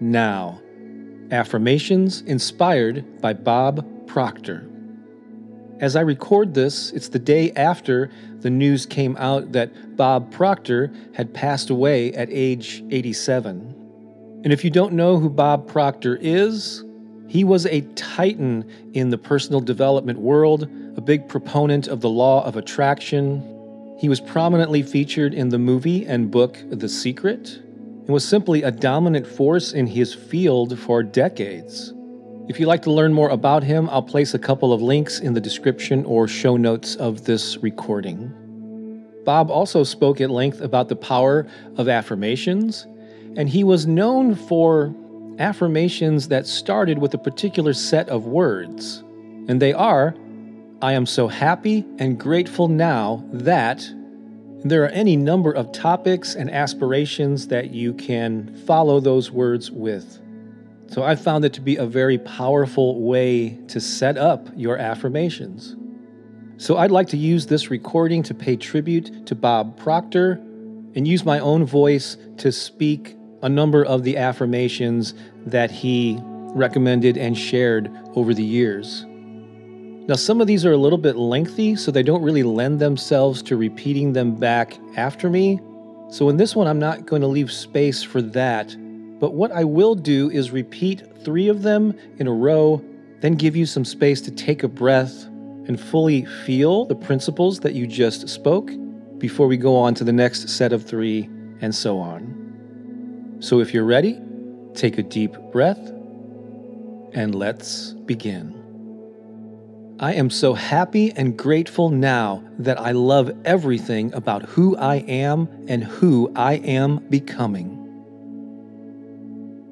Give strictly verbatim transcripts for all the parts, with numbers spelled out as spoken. now. Affirmations inspired by Bob Proctor. As I record this, it's the day after the news came out that Bob Proctor had passed away at age eighty-seven. And if you don't know who Bob Proctor is, he was a titan in the personal development world, a big proponent of the law of attraction. He was prominently featured in the movie and book The Secret, and was simply a dominant force in his field for decades. If you'd like to learn more about him, I'll place a couple of links in the description or show notes of this recording. Bob also spoke at length about the power of affirmations, and he was known for affirmations that started with a particular set of words, and they are, I am so happy and grateful now that. There are any number of topics and aspirations that you can follow those words with. So I found it to be a very powerful way to set up your affirmations. So I'd like to use this recording to pay tribute to Bob Proctor and use my own voice to speak a number of the affirmations that he recommended and shared over the years. Now, some of these are a little bit lengthy, so they don't really lend themselves to repeating them back after me. So in this one, I'm not going to leave space for that. But what I will do is repeat three of them in a row, then give you some space to take a breath and fully feel the principles that you just spoke before we go on to the next set of three and so on. So if you're ready, take a deep breath and let's begin. I am so happy and grateful now that I love everything about who I am and who I am becoming.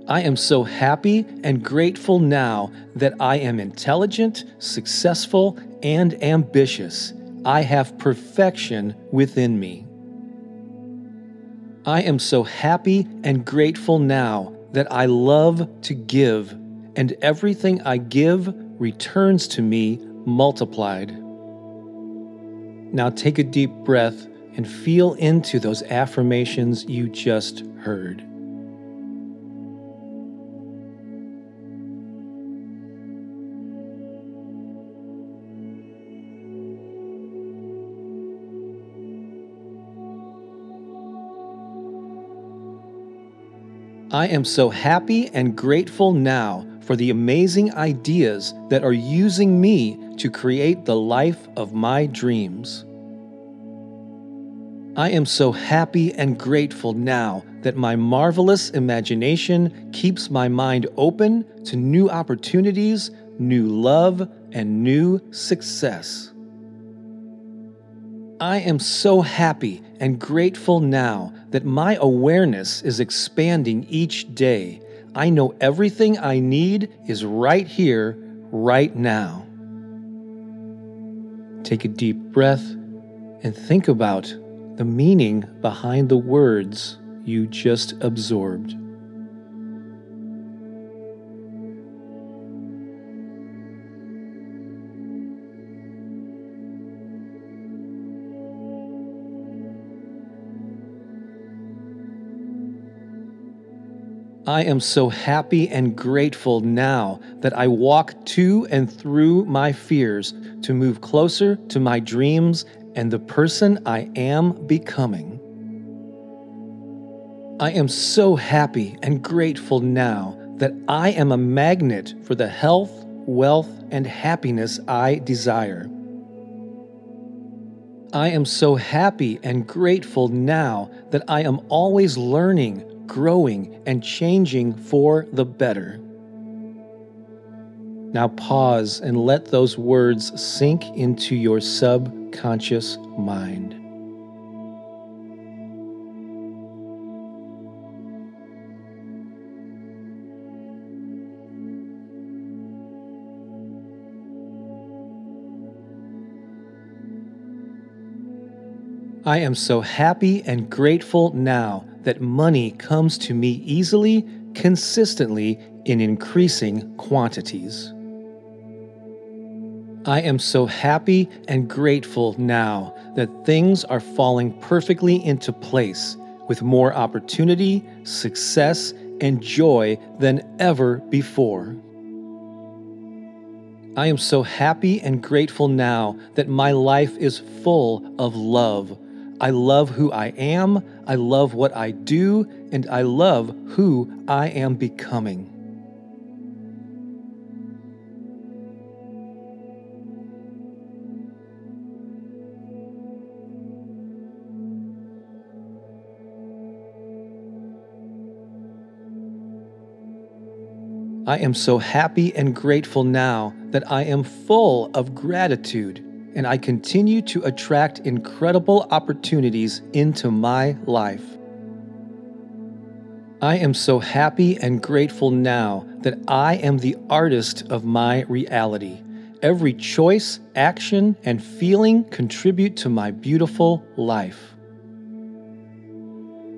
I am so happy and grateful now that I am intelligent, successful, and ambitious. I have perfection within me. I am so happy and grateful now that I love to give, and everything I give returns to me multiplied. Now take a deep breath and feel into those affirmations you just heard. I am so happy and grateful now for the amazing ideas that are using me to create the life of my dreams. I am so happy and grateful now that my marvelous imagination keeps my mind open to new opportunities, new love, and new success. I am so happy and grateful now that my awareness is expanding each day. I know everything I need is right here, right now. Take a deep breath and think about the meaning behind the words you just absorbed. I am so happy and grateful now that I walk to and through my fears to move closer to my dreams and the person I am becoming. I am so happy and grateful now that I am a magnet for the health, wealth, and happiness I desire. I am so happy and grateful now that I am always learning, growing, and changing for the better. Now pause and let those words sink into your subconscious mind. I am so happy and grateful now that money comes to me easily, consistently, in increasing quantities. I am so happy and grateful now that things are falling perfectly into place with more opportunity, success, and joy than ever before. I am so happy and grateful now that my life is full of love. I love who I am, I love what I do, and I love who I am becoming. I am so happy and grateful now that I am full of gratitude, and I continue to attract incredible opportunities into my life. I am so happy and grateful now that I am the artist of my reality. Every choice, action, and feeling contribute to my beautiful life.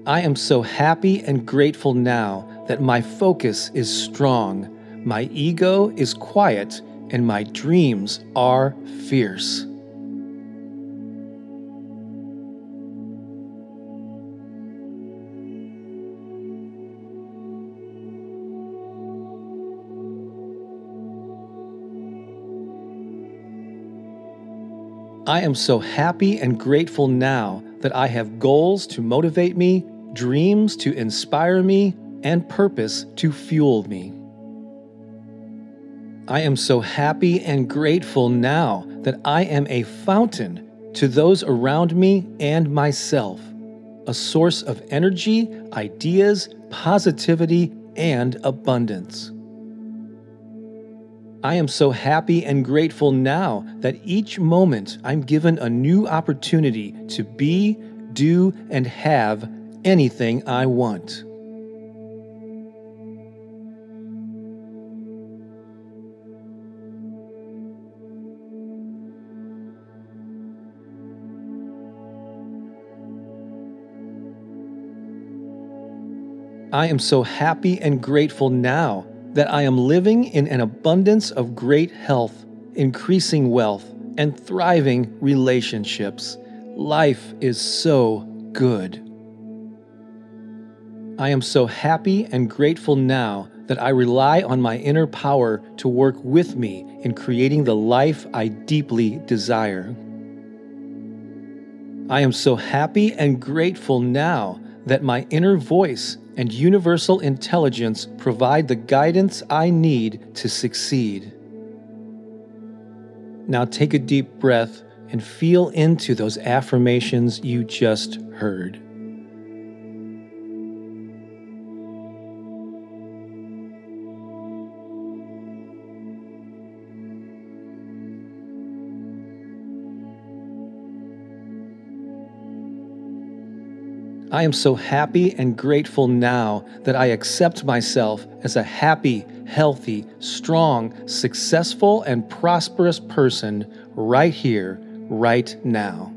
I am so happy and grateful now that my focus is strong, my ego is quiet, and my dreams are fierce. I am so happy and grateful now that I have goals to motivate me, dreams to inspire me, and purpose to fuel me. I am so happy and grateful now that I am a fountain to those around me and myself, a source of energy, ideas, positivity, and abundance. I am so happy and grateful now that each moment I'm given a new opportunity to be, do, and have anything I want. I am so happy and grateful now that I am living in an abundance of great health, increasing wealth, and thriving relationships. Life is so good. I am so happy and grateful now that I rely on my inner power to work with me in creating the life I deeply desire. I am so happy and grateful now that my inner voice and universal intelligence provide the guidance I need to succeed. Now take a deep breath and feel into those affirmations you just heard. I am so happy and grateful now that I accept myself as a happy, healthy, strong, successful, and prosperous person right here, right now.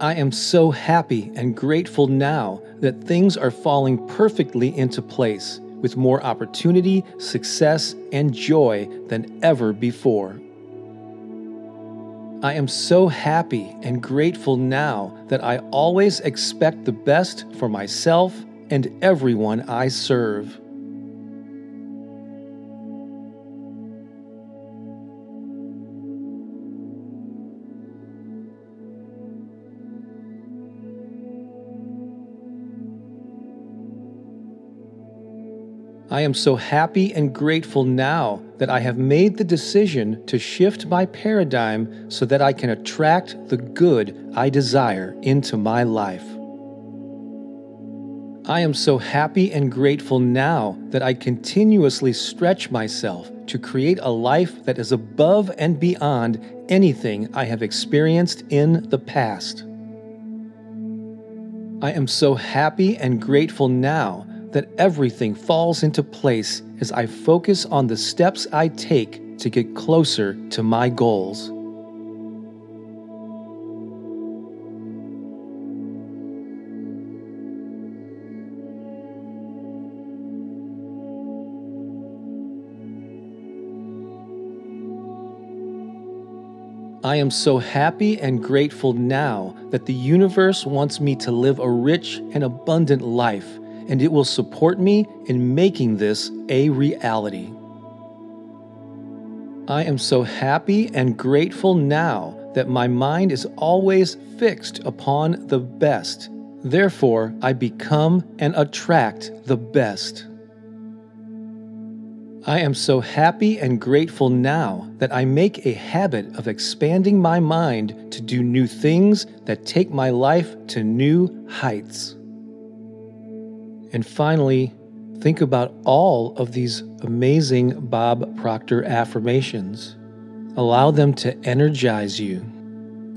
I am so happy and grateful now that things are falling perfectly into place with more opportunity, success, and joy than ever before. I am so happy and grateful now that I always expect the best for myself and everyone I serve. I am so happy and grateful now that I have made the decision to shift my paradigm so that I can attract the good I desire into my life. I am so happy and grateful now that I continuously stretch myself to create a life that is above and beyond anything I have experienced in the past. I am so happy and grateful now that everything falls into place as I focus on the steps I take to get closer to my goals. I am so happy and grateful now that the universe wants me to live a rich and abundant life, and it will support me in making this a reality. I am so happy and grateful now that my mind is always fixed upon the best. Therefore, I become and attract the best. I am so happy and grateful now that I make a habit of expanding my mind to do new things that take my life to new heights. And finally, think about all of these amazing Bob Proctor affirmations. Allow them to energize you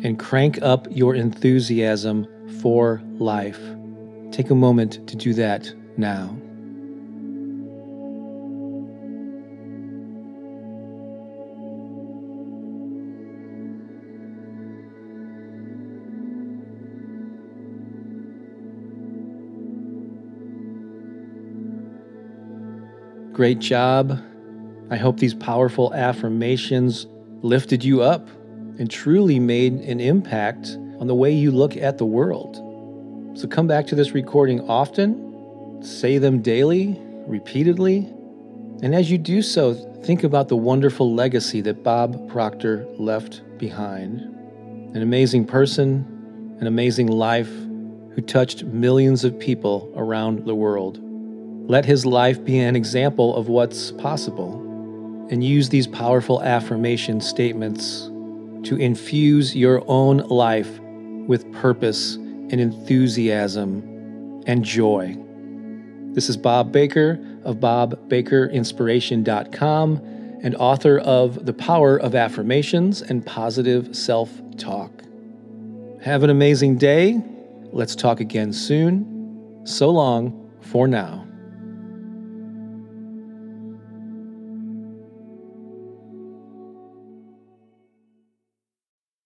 and crank up your enthusiasm for life. Take a moment to do that now. Great job. I hope these powerful affirmations lifted you up and truly made an impact on the way you look at the world. So come back to this recording often, say them daily, repeatedly, and as you do so, think about the wonderful legacy that Bob Proctor left behind. An amazing person, an amazing life who touched millions of people around the world. Let his life be an example of what's possible, and use these powerful affirmation statements to infuse your own life with purpose and enthusiasm and joy. This is Bob Baker of Bob Baker Inspiration dot com and author of The Power of Affirmations and Positive Self-Talk. Have an amazing day. Let's talk again soon. So long for now.